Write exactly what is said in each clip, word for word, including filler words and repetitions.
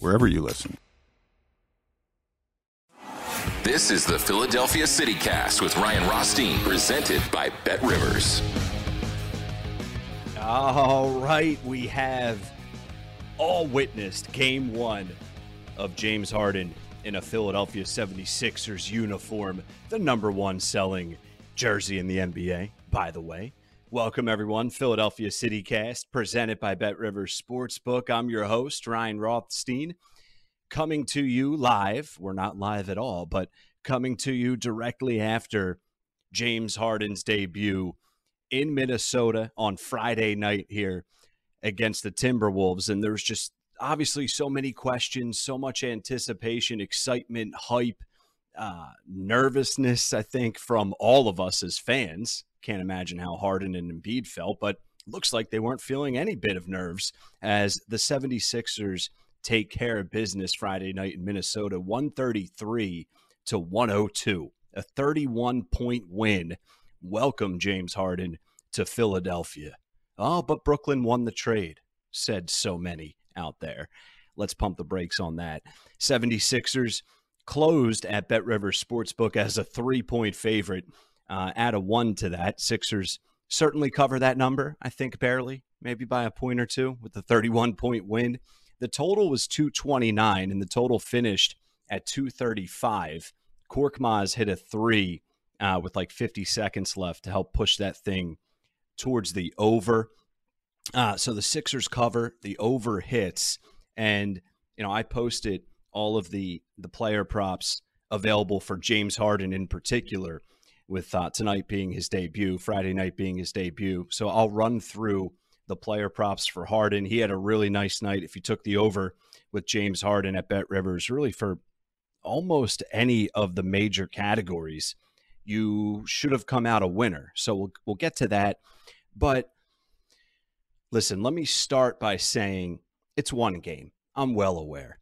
wherever you listen. This is the Philadelphia CityCast with Ryan Rothstein, presented by BetRivers. All right, we have all witnessed game one of James Harden in a Philadelphia seventy-sixers uniform, the number one selling jersey in the N B A, by the way. Welcome, everyone. Philadelphia CityCast, presented by BetRivers Sportsbook. I'm your host, Ryan Rothstein, coming to you live. We're not live at all, but coming to you directly after James Harden's debut in Minnesota on Friday night here against the Timberwolves. And there's just obviously so many questions, so much anticipation, excitement, hype, uh, nervousness, I think, from all of us as fans. Can't imagine how Harden and Embiid felt, but looks like they weren't feeling any bit of nerves as the seventy-sixers take care of business Friday night in Minnesota, one thirty-three to one oh two, a thirty-one point win. Welcome James Harden to Philadelphia. Oh, but Brooklyn won the trade, said so many out there. Let's pump the brakes on that. seventy-sixers closed at BetRivers Sportsbook as a three-point favorite. Uh, add a one to that. Sixers certainly cover that number, I think barely, maybe by a point or two with the thirty-one point win. The total was two twenty-nine, and the total finished at two thirty-five. Korkmaz hit a three uh, with like fifty seconds left to help push that thing towards the over. Uh, so the Sixers cover, the over hits, and you know I posted all of the the player props available for James Harden in particular, with uh, tonight being his debut, Friday night being his debut. So I'll run through the player props for Harden. He had a really nice night. If you took the over with James Harden at BetRivers, really for almost any of the major categories, you should have come out a winner. So we'll, we'll get to that. But listen, let me start by saying it's one game. I'm well aware.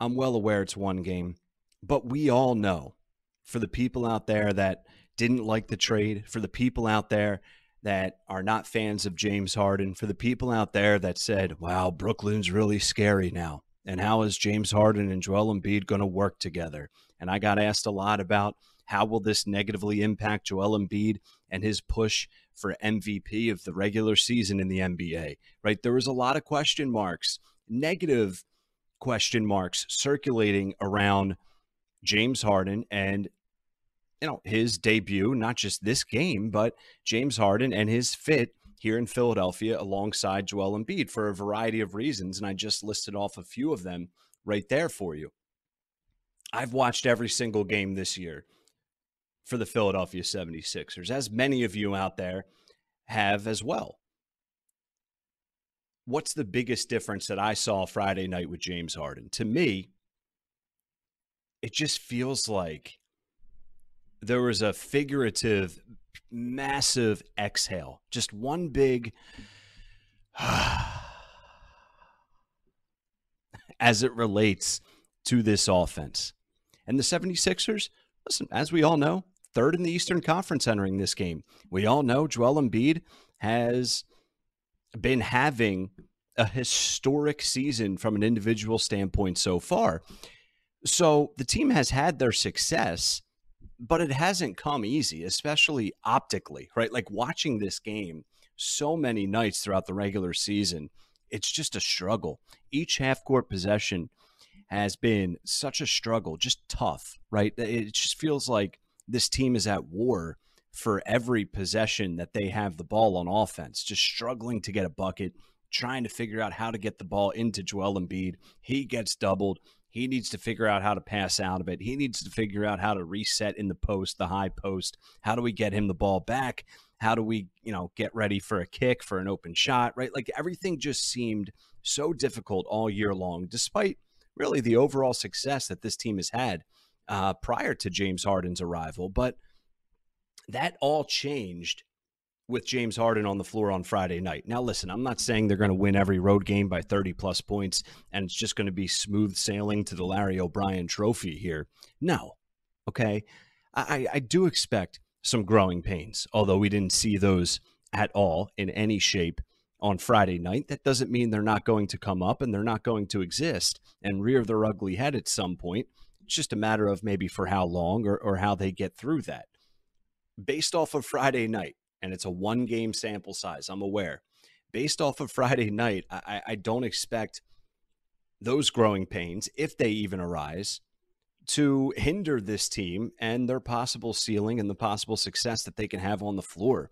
I'm well aware it's one game. But we all know, for the people out there that didn't like the trade, for the people out there that are not fans of James Harden, for the people out there that said, wow, Brooklyn's really scary now, and how is James Harden and Joel Embiid going to work together? And I got asked a lot about how will this negatively impact Joel Embiid and his push for M V P of the regular season in the N B A, right? There was a lot of question marks, negative question marks circulating around James Harden and you know, his debut, not just this game, but James Harden and his fit here in Philadelphia alongside Joel Embiid for a variety of reasons. And I just listed off a few of them right there for you. I've watched every single game this year for the Philadelphia seventy-sixers, as many of you out there have as well. What's the biggest difference that I saw Friday night with James Harden? To me, it just feels like there was a figurative, massive exhale, just one big as it relates to this offense. And the seventy-sixers, listen, as we all know, third in the Eastern Conference entering this game. We all know Joel Embiid has been having a historic season from an individual standpoint so far. So the team has had their success, but it hasn't come easy, especially optically, right? Like watching this game so many nights throughout the regular season, it's just a struggle. Each half-court possession has been such a struggle, just tough, right? It just feels like this team is at war for every possession that they have the ball on offense, just struggling to get a bucket, trying to figure out how to get the ball into Joel Embiid. He gets doubled. He needs to figure out how to pass out of it. He needs to figure out how to reset in the post, the high post. How do we get him the ball back? How do we, you know, get ready for a kick, for an open shot, right? Like everything just seemed so difficult all year long, despite really the overall success that this team has had uh, prior to James Harden's arrival. But that all changed with James Harden on the floor on Friday night. Now, listen, I'm not saying they're going to win every road game by thirty plus points and it's just going to be smooth sailing to the Larry O'Brien trophy here. No. Okay. I, I do expect some growing pains, although we didn't see those at all in any shape on Friday night. That doesn't mean they're not going to come up and they're not going to exist and rear their ugly head at some point. It's just a matter of maybe for how long or, or how they get through that. Based off of Friday night, and it's a one-game sample size, I'm aware. Based off of Friday night, I, I don't expect those growing pains, if they even arise, to hinder this team and their possible ceiling and the possible success that they can have on the floor.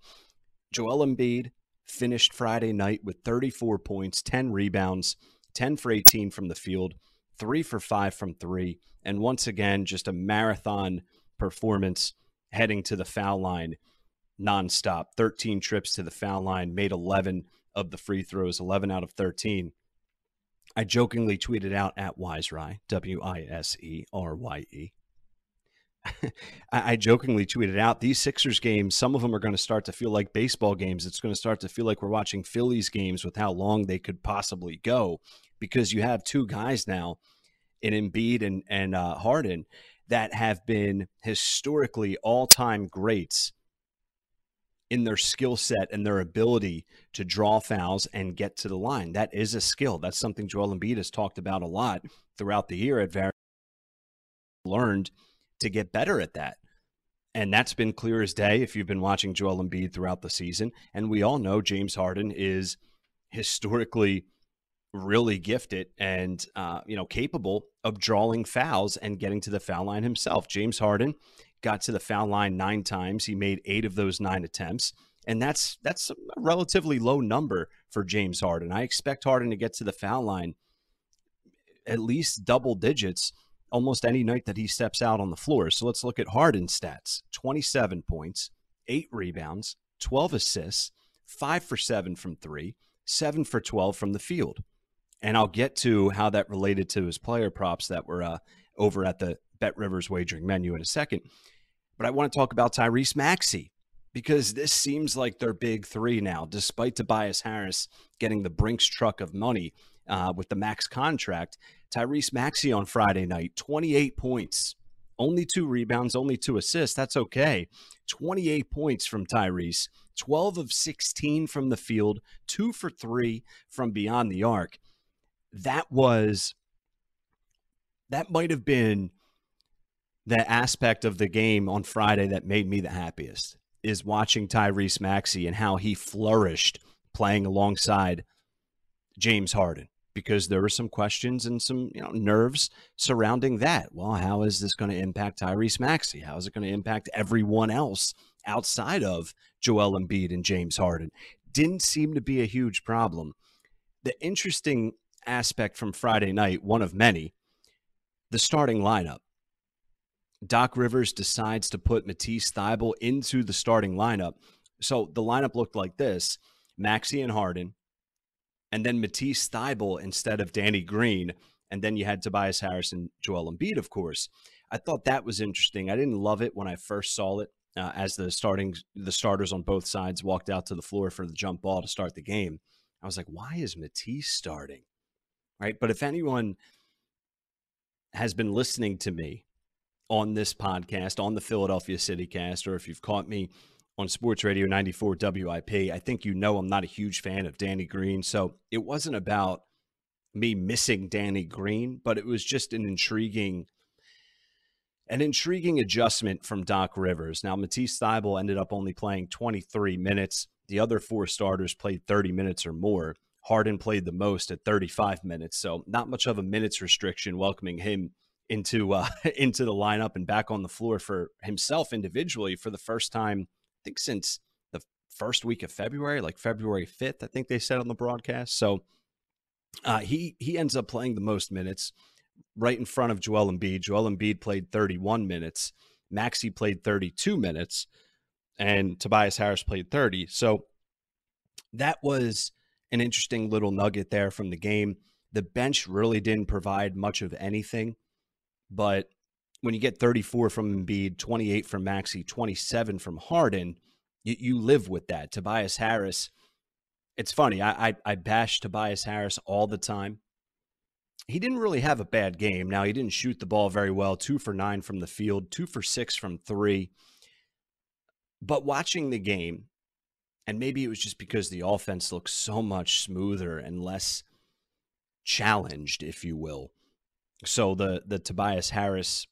Joel Embiid finished Friday night with thirty-four points, ten rebounds, ten for eighteen from the field, three for five from three, and once again, just a marathon performance heading to the foul line nonstop. thirteen trips to the foul line, made eleven of the free throws, eleven out of thirteen. I jokingly tweeted out at Wiserye, W I S E R Y E. I jokingly tweeted out, these Sixers games, some of them are going to start to feel like baseball games. It's going to start to feel like we're watching Phillies games with how long they could possibly go, because you have two guys now in Embiid and, and uh, Harden that have been historically all-time greats in their skill set and their ability to draw fouls and get to the line. That is a skill. That's something Joel Embiid has talked about a lot throughout the year at various. Learned to get better at that. And that's been clear as day if you've been watching Joel Embiid throughout the season. And we all know James Harden is historically really gifted and uh, you know, capable of drawing fouls and getting to the foul line himself. James Harden got to the foul line nine times. He made eight of those nine attempts. And that's that's a relatively low number for James Harden. I expect Harden to get to the foul line at least double digits almost any night that he steps out on the floor. So let's look at Harden's stats. twenty-seven points, eight rebounds, twelve assists, five for seven from three, seven for twelve from the field. And I'll get to how that related to his player props that were uh, over at the BetRivers wagering menu in a second. But I want to talk about Tyrese Maxey, because this seems like their big three now, despite Tobias Harris getting the Brinks truck of money uh, with the max contract. Tyrese Maxey on Friday night, twenty-eight points, only two rebounds, only two assists. That's okay. twenty-eight points from Tyrese, twelve of sixteen from the field, two for three from beyond the arc. That was, that might have been the aspect of the game on Friday that made me the happiest, is watching Tyrese Maxey and how he flourished playing alongside James Harden, because there were some questions and some, you know, nerves surrounding that. Well, how is this going to impact Tyrese Maxey? How is it going to impact everyone else outside of Joel Embiid and James Harden? Didn't seem to be a huge problem. The interesting aspect from Friday night, one of many, the starting lineup. Doc Rivers decides to put Matisse Thybulle into the starting lineup. So the lineup looked like this: Maxey and Harden, and then Matisse Thybulle instead of Danny Green, and then you had Tobias Harris and Joel Embiid, of course. I thought that was interesting. I didn't love it when I first saw it uh, as the starting the starters on both sides walked out to the floor for the jump ball to start the game. I was like, why is Matisse starting? Right? But if anyone has been listening to me on this podcast, on the Philadelphia CityCast, or if you've caught me on Sports Radio ninety-four W I P, I think you know I'm not a huge fan of Danny Green. So it wasn't about me missing Danny Green, but it was just an intriguing, an intriguing adjustment from Doc Rivers. Now, Matisse Thybulle ended up only playing twenty-three minutes. The other four starters played thirty minutes or more. Harden played the most at thirty-five minutes, so not much of a minutes restriction welcoming him into uh, into the lineup and back on the floor for himself individually for the first time, I think, since the first week of February, like February fifth, I think they said on the broadcast. So uh, he, he ends up playing the most minutes right in front of Joel Embiid. Joel Embiid played thirty-one minutes. Maxey played thirty-two minutes. And Tobias Harris played thirty. So that was an interesting little nugget there from the game. The bench really didn't provide much of anything. But when you get thirty-four from Embiid, twenty-eight from Maxey, twenty-seven from Harden, you, you live with that. Tobias Harris, it's funny. I, I, I bash Tobias Harris all the time. He didn't really have a bad game. Now, he didn't shoot the ball very well. Two for nine from the field, two for six from three. But watching the game, and maybe it was just because the offense looked so much smoother and less challenged, if you will. So the the Tobias Harris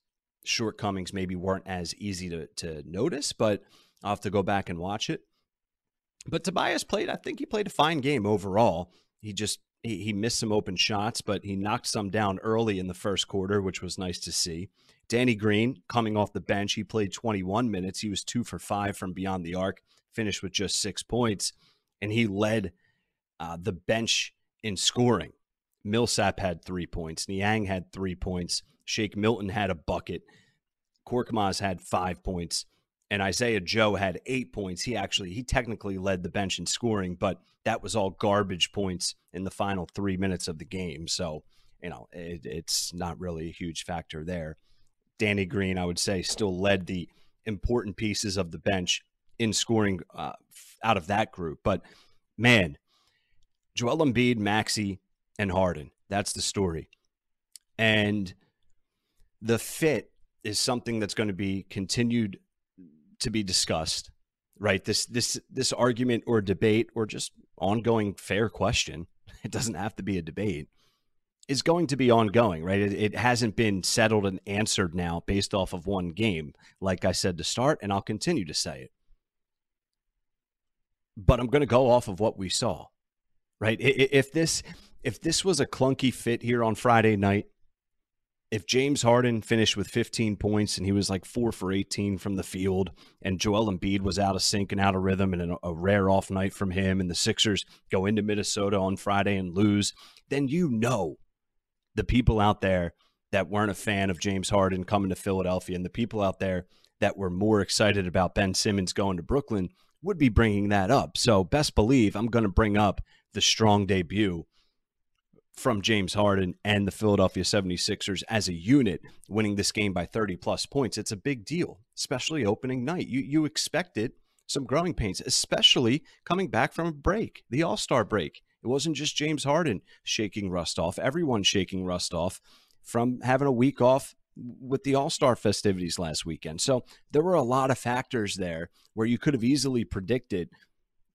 shortcomings maybe weren't as easy to, to notice, but I'll have to go back and watch it. But Tobias played, I think he played a fine game overall. He just, he, he missed some open shots, but he knocked some down early in the first quarter, which was nice to see. Danny Green, coming off the bench, he played twenty-one minutes. He was two for five from beyond the arc, finished with just six points, and he led uh, the bench in scoring. Millsap had three points. Niang had three points. Shake Milton had a bucket. Korkmaz had five points, and Isaiah Joe had eight points. He actually, he technically led the bench in scoring, but that was all garbage points in the final three minutes of the game. So, you know, it, it's not really a huge factor there. Danny Green, I would say, still led the important pieces of the bench in scoring uh, out of that group. But, man, Joel Embiid, Maxey, and Harden, that's the story. And the fit is something that's going to be continued to be discussed, right? This, this, this argument or debate, or just ongoing fair question, it doesn't have to be a debate, is going to be ongoing, right? It, it hasn't been settled and answered now based off of one game, like I said to start, and I'll continue to say it. But I'm going to go off of what we saw, right? If this, if this was a clunky fit here on Friday night, if James Harden finished with fifteen points and he was like four for eighteen from the field, and Joel Embiid was out of sync and out of rhythm and a rare off night from him, and the Sixers go into Minnesota on Friday and lose, then you know the people out there that weren't a fan of James Harden coming to Philadelphia, and the people out there that were more excited about Ben Simmons going to Brooklyn, would be bringing that up. So best believe I'm going to bring up the strong debut from James Harden and the Philadelphia seventy-sixers as a unit, winning this game by thirty plus points. It's a big deal, especially opening night. You, you expected some growing pains, especially coming back from a break, the All-Star break. It wasn't just James Harden shaking rust off. Everyone shaking rust off from having a week off with the All-Star festivities last weekend. So there were a lot of factors there where you could have easily predicted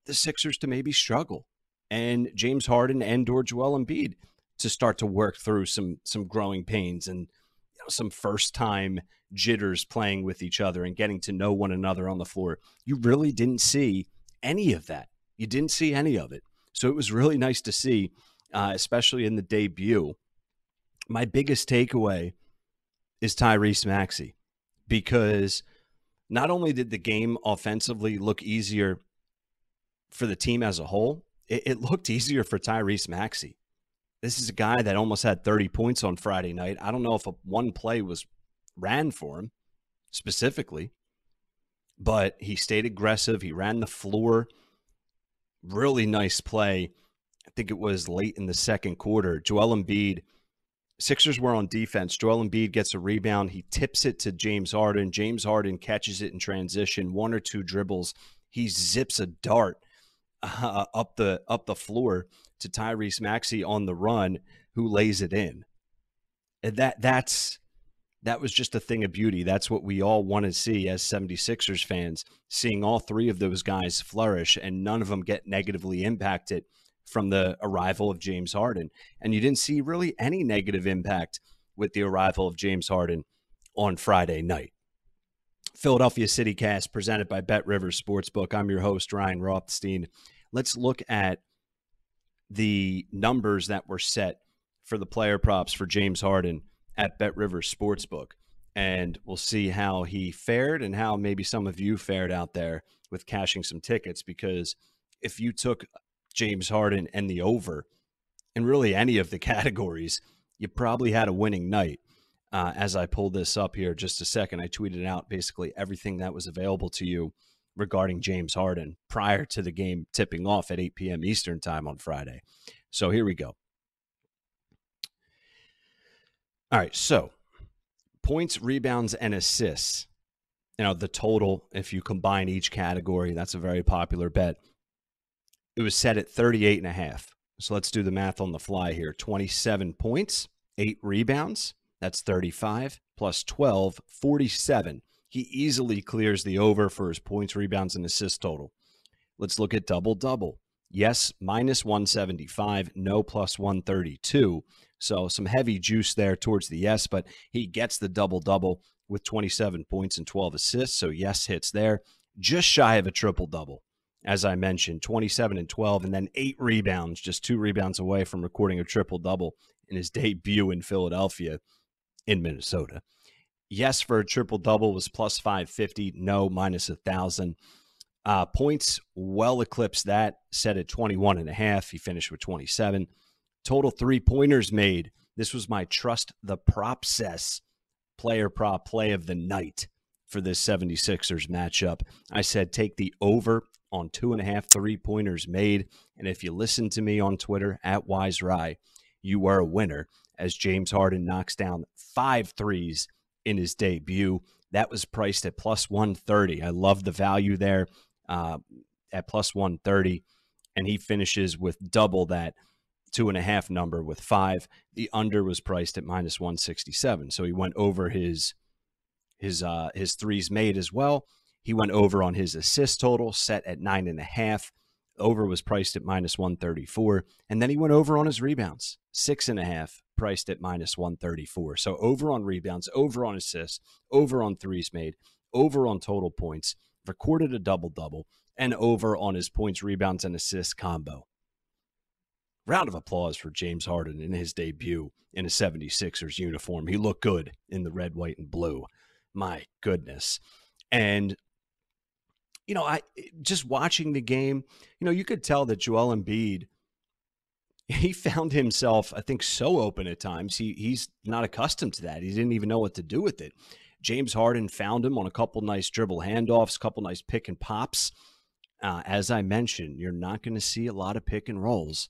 the Sixers to maybe struggle, and James Harden and or Joel Embiid to start to work through some some growing pains and, you know, some first-time jitters playing with each other and getting to know one another on the floor. You really didn't see any of that. You didn't see any of it. So it was really nice to see, uh, especially in the debut. My biggest takeaway is Tyrese Maxey, because not only did the game offensively look easier for the team as a whole, it, it looked easier for Tyrese Maxey. This is a guy that almost had thirty points on Friday night. I don't know if a, one play was ran for him specifically, but he stayed aggressive. He ran the floor. Really nice play. I think it was late in the second quarter. Joel Embiid, Sixers were on defense. Joel Embiid gets a rebound. He tips it to James Harden. James Harden catches it in transition, one or two dribbles. He zips a dart uh, up the up the floor to Tyrese Maxey on the run, who lays it in. And that that's that was just a thing of beauty. That's what we all want to see as seventy-sixers fans, seeing all three of those guys flourish and none of them get negatively impacted from the arrival of James Harden. And you didn't see really any negative impact with the arrival of James Harden on Friday night. Philadelphia CityCast, presented by BetRivers Sportsbook. I'm your host, Ryan Rothstein. Let's look at the numbers that were set for the player props for James Harden at BetRivers Sportsbook. And we'll see how he fared and how maybe some of you fared out there with cashing some tickets, because if you took James Harden and the over in really any of the categories, you probably had a winning night. Uh, as I pull this up here just a second, I tweeted out basically everything that was available to you regarding James Harden prior to the game tipping off at eight p.m. Eastern time on Friday. So here we go. All right, so points, rebounds, and assists. You know, the total, if you combine each category, that's a very popular bet. It was set at thirty-eight and a half. So let's do the math on the fly here. twenty-seven points, eight rebounds. That's thirty-five plus twelve, forty-seven. He easily clears the over for his points, rebounds, and assist total. Let's look at double-double. Yes, minus one seventy-five, no, plus one thirty-two. So some heavy juice there towards the yes, but he gets the double-double with twenty-seven points and twelve assists. So yes hits there. Just shy of a triple-double, as I mentioned, twenty-seven and twelve, and then eight rebounds, just two rebounds away from recording a triple-double in his debut in Philadelphia. In Minnesota. Yes for a triple-double was plus five fifty. No, minus one thousand. Uh, points well eclipsed that, set at twenty-one and a half. He finished with twenty-seven. Total three-pointers made. This was my Trust the Propsess player prop play of the night for this seventy-sixers matchup. I said take the over on two-and-a-half three-pointers made. And if you listen to me on Twitter, at WiseRye, you are a winner, as James Harden knocks down five threes in his debut. That was priced at plus one thirty. I love the value there uh, at plus one thirty. And he finishes with double that two and a half number with five. The under was priced at minus one sixty-seven. So he went over his, his, uh, his threes made as well. He went over on his assist total, set at nine and a half. Over was priced at minus one thirty-four. And then he went over on his rebounds, six and a half, priced at minus one thirty-four. So over on rebounds, over on assists, over on threes made, over on total points, recorded a double-double, and over on his points, rebounds, and assists combo. Round of applause for James Harden in his debut in a seventy-sixers uniform. He looked good in the red, white, and blue. My goodness. And you know, I just watching the game, you know, you could tell that Joel Embiid, he found himself, I think, so open at times. He he's not accustomed to that. He didn't even know what to do with it. James Harden found him on a couple nice dribble handoffs, a couple nice pick and pops. Uh, as I mentioned, you're not going to see a lot of pick and rolls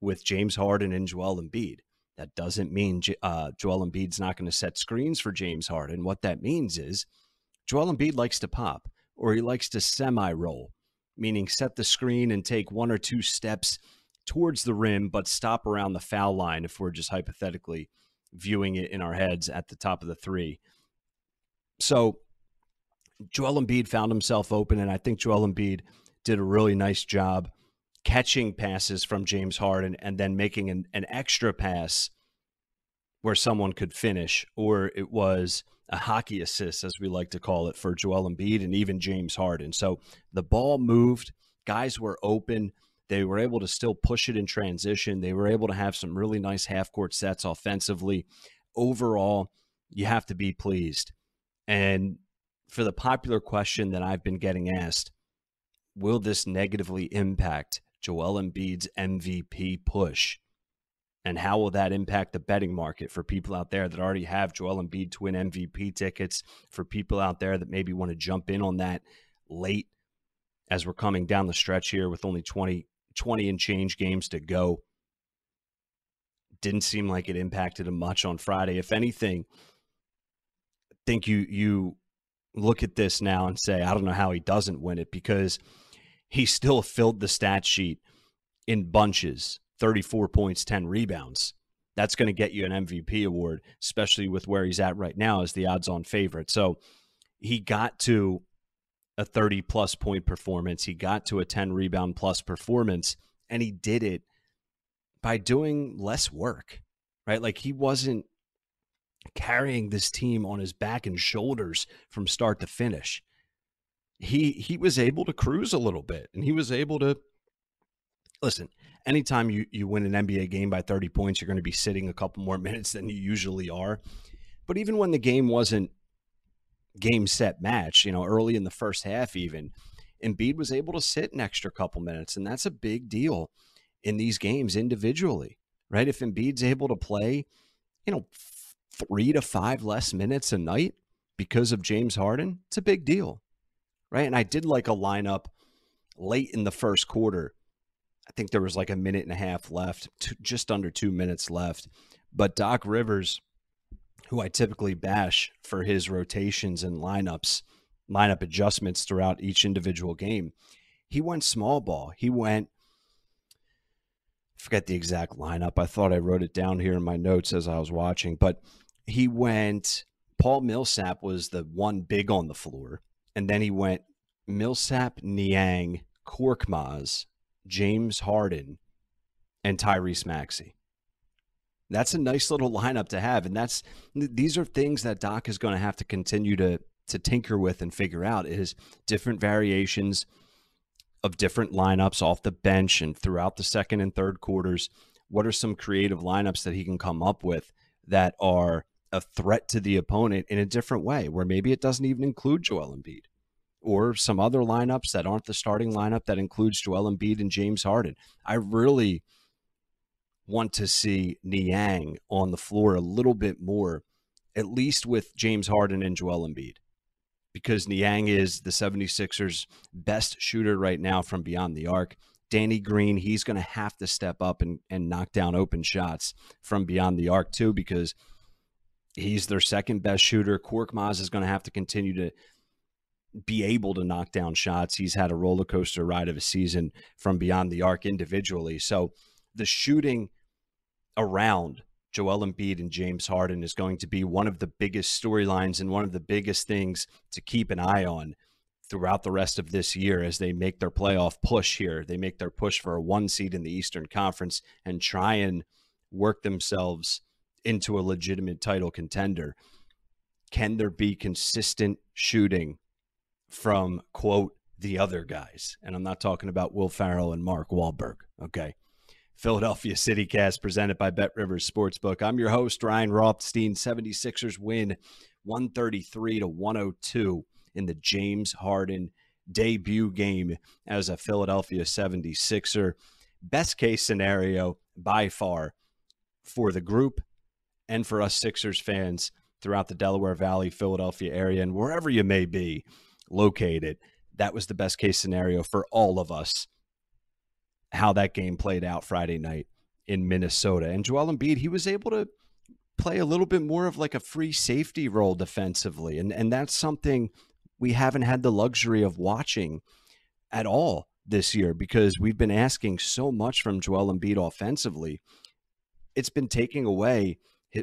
with James Harden and Joel Embiid. That doesn't mean uh, Joel Embiid's not going to set screens for James Harden. What that means is Joel Embiid likes to pop, or he likes to semi-roll, meaning set the screen and take one or two steps towards the rim, but stop around the foul line if we're just hypothetically viewing it in our heads at the top of the three. So Joel Embiid found himself open, and I think Joel Embiid did a really nice job catching passes from James Harden and then making an, an extra pass where someone could finish, or it was a hockey assist, as we like to call it, for Joel Embiid and even James Harden. So the ball moved. Guys were open. They were able to still push it in transition. They were able to have some really nice half-court sets offensively. Overall, you have to be pleased. And for the popular question that I've been getting asked, will this negatively impact Joel Embiid's M V P push? And how will that impact the betting market for people out there that already have Joel Embiid to win M V P tickets, for people out there that maybe want to jump in on that late as we're coming down the stretch here with only twenty, twenty and change games to go? Didn't seem like it impacted him much on Friday. If anything, I think you, you look at this now and say, I don't know how he doesn't win it, because he still filled the stat sheet in bunches. thirty-four points, ten rebounds. That's going to get you an M V P award, especially with where he's at right now as the odds-on favorite. So he got to a thirty-plus point performance. He got to a ten-rebound-plus performance, and he did it by doing less work, right? Like, he wasn't carrying this team on his back and shoulders from start to finish. He, he was able to cruise a little bit, and he was able to listen, anytime you, you win an N B A game by thirty points, you're going to be sitting a couple more minutes than you usually are. But even when the game wasn't game, set, match, you know, early in the first half even, Embiid was able to sit an extra couple minutes, and that's a big deal in these games individually, right? If Embiid's able to play, you know, three to five less minutes a night because of James Harden, it's a big deal, right? And I did like a lineup late in the first quarter. I think there was like a minute and a half left, two, just under two minutes left. But Doc Rivers, who I typically bash for his rotations and lineups, lineup adjustments throughout each individual game, he went small ball. He went, I forget the exact lineup. I thought I wrote it down here in my notes as I was watching, but he went, Paul Millsap was the one big on the floor. And then he went Millsap, Niang, Korkmaz, James Harden, and Tyrese Maxey. That's a nice little lineup to have. And that's, these are things that Doc is going to have to continue to, to tinker with and figure out, is different variations of different lineups off the bench and throughout the second and third quarters. What are some creative lineups that he can come up with that are a threat to the opponent in a different way, where maybe it doesn't even include Joel Embiid, or some other lineups that aren't the starting lineup that includes Joel Embiid and James Harden. I really want to see Niang on the floor a little bit more, at least with James Harden and Joel Embiid, because Niang is the seventy-sixers best shooter right now from beyond the arc. Danny Green, he's going to have to step up and, and knock down open shots from beyond the arc too, because he's their second best shooter. Korkmaz is going to have to continue to be able to knock down shots. He's had a roller coaster ride of a season from beyond the arc individually. So the shooting around Joel Embiid and James Harden is going to be one of the biggest storylines and one of the biggest things to keep an eye on throughout the rest of this year as they make their playoff push here. They make their push for a one seed in the Eastern Conference and try and work themselves into a legitimate title contender. Can there be consistent shooting from, quote, the other guys? And I'm not talking about Will Farrell and Mark Wahlberg, okay? Philadelphia CityCast presented by BetRivers Sportsbook. I'm your host, Ryan Rothstein. seventy-sixers win one thirty-three to one oh two in the James Harden debut game as a Philadelphia seventy-sixer. Best case scenario by far for the group and for us Sixers fans throughout the Delaware Valley, Philadelphia area, and wherever you may be located. That was the best case scenario for all of us, how that game played out Friday night in Minnesota. And Joel Embiid, he was able to play a little bit more of like a free safety role defensively. And, and that's something we haven't had the luxury of watching at all this year, because we've been asking so much from Joel Embiid offensively. It's been taking away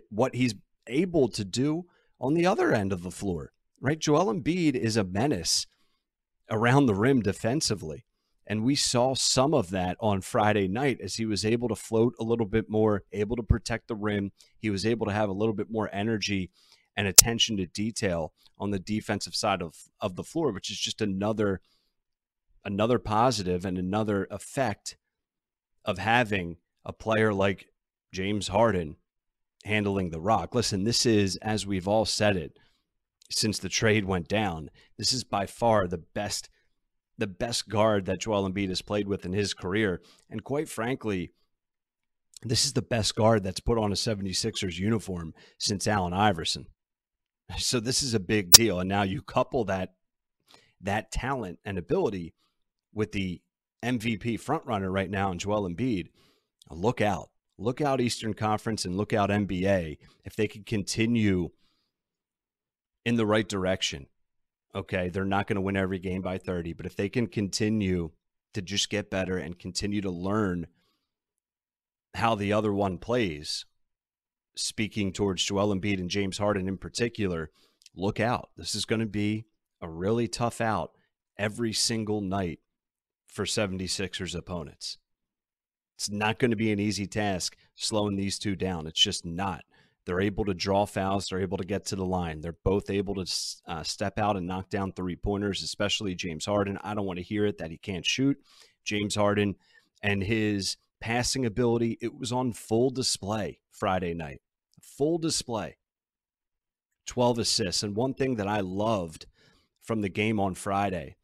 what he's able to do on the other end of the floor, right? Joel Embiid is a menace around the rim defensively. And we saw some of that on Friday night as he was able to float a little bit more, able to protect the rim. He was able to have a little bit more energy and attention to detail on the defensive side of, of the floor, which is just another, another positive and another effect of having a player like James Harden handling the rock. Listen, this is, as we've all said it since the trade went down, this is by far the best the best guard that Joel Embiid has played with in his career. And quite frankly, this is the best guard that's put on a seventy-sixers uniform since Allen Iverson. So this is a big deal. And now you couple that, that talent and ability with the M V P frontrunner right now in Joel Embiid. Look out. Look out Eastern Conference and look out N B A if they could continue in the right direction. Okay, they're not going to win every game by thirty, but if they can continue to just get better and continue to learn how the other one plays, speaking towards Joel Embiid and James Harden in particular, look out. This is going to be a really tough out every single night for seventy-sixers opponents. It's not going to be an easy task slowing these two down. It's just not. They're able to draw fouls. They're able to get to the line. They're both able to uh, step out and knock down three-pointers, especially James Harden. I don't want to hear it that he can't shoot. James Harden and his passing ability, it was on full display Friday night. Full display. twelve assists. And one thing that I loved from the game on Friday,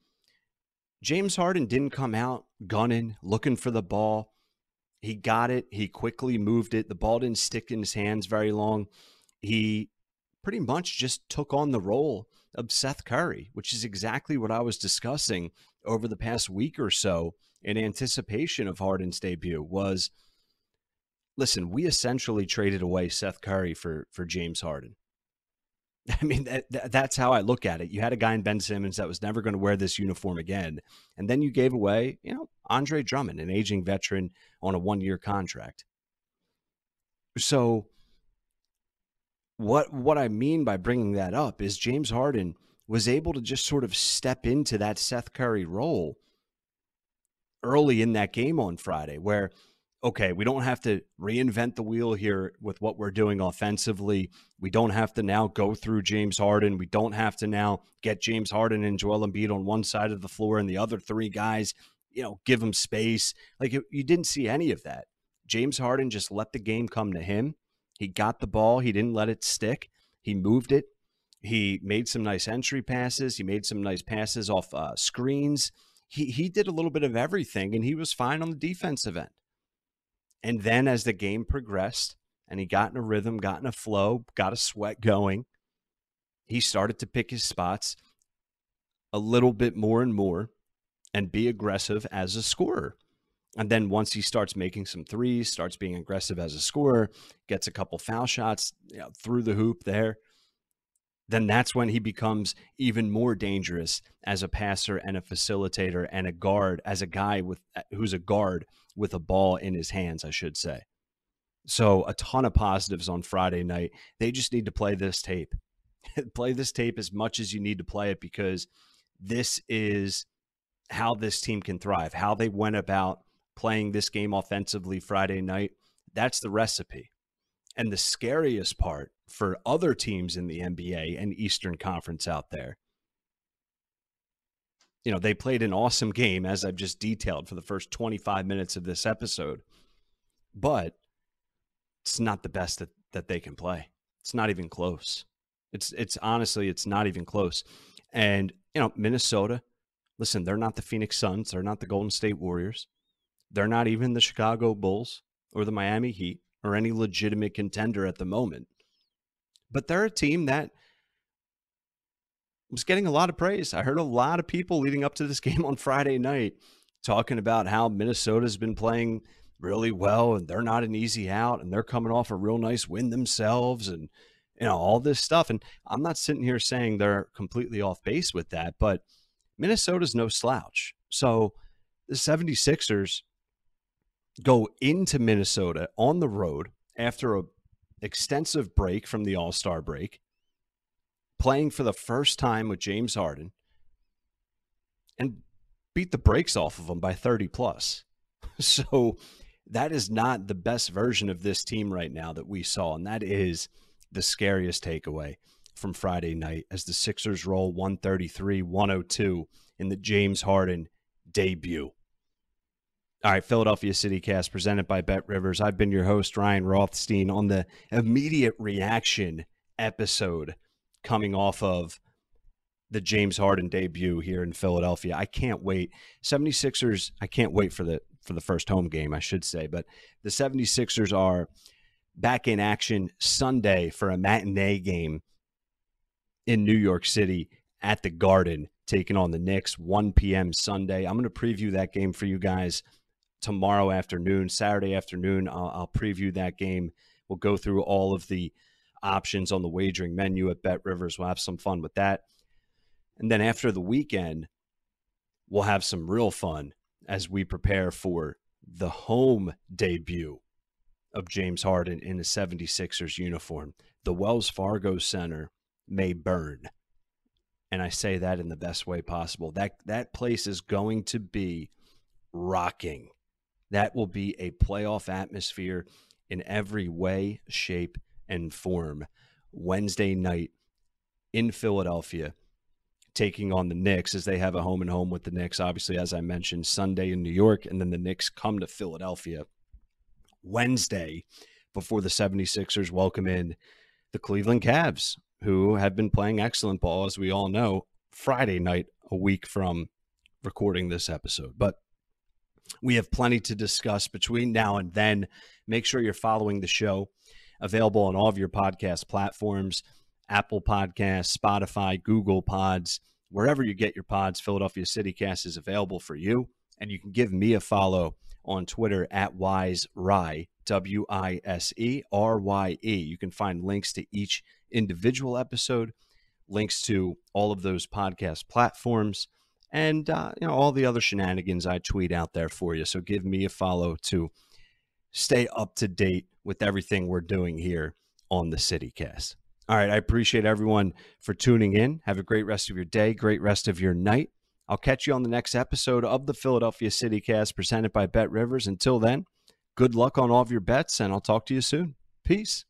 James Harden didn't come out gunning, looking for the ball. He got it. He quickly moved it. The ball didn't stick in his hands very long. He pretty much just took on the role of Seth Curry, which is exactly what I was discussing over the past week or so in anticipation of Harden's debut was, listen, we essentially traded away Seth Curry for, for James Harden. I mean, that, that, that's how I look at it. You had a guy in Ben Simmons that was never going to wear this uniform again. And then you gave away, you know, Andre Drummond, an aging veteran on a one-year contract. So what, what I mean by bringing that up is James Harden was able to just sort of step into that Seth Curry role early in that game on Friday where, okay, we don't have to reinvent the wheel here with what we're doing offensively. We don't have to now go through James Harden. We don't have to now get James Harden and Joel Embiid on one side of the floor and the other three guys, you know, give them space. Like you, you didn't see any of that. James Harden just let the game come to him. He got the ball. He didn't let it stick. He moved it. He made some nice entry passes. He made some nice passes off uh, screens. He, he did a little bit of everything, and he was fine on the defensive end. And then as the game progressed and he got in a rhythm, got in a flow, got a sweat going, he started to pick his spots a little bit more and more and be aggressive as a scorer. And then once he starts making some threes, starts being aggressive as a scorer, gets a couple foul shots, you know, through the hoop there, then that's when he becomes even more dangerous as a passer and a facilitator and a guard, as a guy with who's a guard with a ball in his hands, I should say. So a ton of positives on Friday night. They just need to play this tape. Play this tape as much as you need to play it, because this is how this team can thrive. How they went about playing this game offensively Friday night, that's the recipe. And the scariest part for other teams in the N B A and Eastern Conference out there, you know, they played an awesome game, as I've just detailed for the first twenty-five minutes of this episode, but it's not the best that, that they can play. It's not even close. It's, it's honestly, it's not even close. And, you know, Minnesota, listen, they're not the Phoenix Suns. They're not the Golden State Warriors. They're not even the Chicago Bulls or the Miami Heat or any legitimate contender at the moment. But they're a team that was getting a lot of praise. I heard a lot of people leading up to this game on Friday night talking about how Minnesota's been playing really well and they're not an easy out and they're coming off a real nice win themselves and, you know, all this stuff. And I'm not sitting here saying they're completely off base with that, but Minnesota's no slouch. So the seventy-sixers go into Minnesota on the road after a extensive break from the All-Star break, playing for the first time with James Harden, and beat the brakes off of him by thirty plus. So that is not the best version of this team right now that we saw. And that is the scariest takeaway from Friday night as the Sixers roll one thirty-three to one oh two in the James Harden debut. All right, Philadelphia CityCast presented by BetRivers. I've been your host, Ryan Rothstein, on the immediate reaction episode coming off of the James Harden debut here in Philadelphia. I can't wait. seventy-sixers, I can't wait for the for the first home game, I should say. But the seventy-sixers are back in action Sunday for a matinee game in New York City at the Garden, taking on the Knicks, one p.m. Sunday. I'm going to preview that game for you guys tomorrow afternoon, Saturday afternoon. I'll, I'll preview that game. We'll go through all of the options on the wagering menu at BetRivers. We'll have some fun with that. And then after the weekend, we'll have some real fun as we prepare for the home debut of James Harden in the seventy-sixers uniform. The Wells Fargo Center may burn. And I say that in the best way possible. That, that place is going to be rocking. That will be a playoff atmosphere in every way, shape, and form. Wednesday night in Philadelphia, taking on the Knicks, as they have a home and home with the Knicks, obviously, as I mentioned, Sunday in New York, and then the Knicks come to Philadelphia Wednesday before the seventy-sixers welcome in the Cleveland Cavs, who have been playing excellent ball, as we all know, Friday night, a week from recording this episode. But we have plenty to discuss between now and then. Make sure you're following the show, available on all of your podcast platforms, Apple Podcasts, Spotify, Google Pods, wherever you get your pods. Philadelphia CityCast is available for you. And you can give me a follow on Twitter at WiseRye, W I S E R Y E. You can find links to each individual episode, links to all of those podcast platforms, and uh, you know, all the other shenanigans I tweet out there for you. So give me a follow to stay up to date with everything we're doing here on the CityCast. All right, I appreciate everyone for tuning in. Have a great rest of your day, great rest of your night. I'll catch you on the next episode of the Philadelphia CityCast presented by BetRivers. Until then, good luck on all of your bets, and I'll talk to you soon. Peace.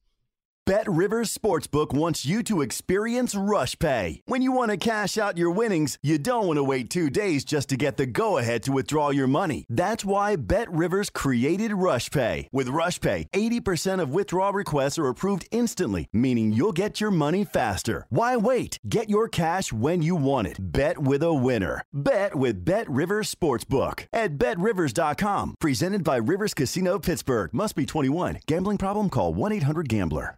BetRivers Sportsbook wants you to experience Rush Pay. When you want to cash out your winnings, you don't want to wait two days just to get the go-ahead to withdraw your money. That's why BetRivers created Rush Pay. With Rush Pay, eighty percent of withdrawal requests are approved instantly, meaning you'll get your money faster. Why wait? Get your cash when you want it. Bet with a winner. Bet with BetRivers Sportsbook at Bet Rivers dot com. Presented by Rivers Casino, Pittsburgh. Must be twenty-one. Gambling problem? Call one eight hundred gambler.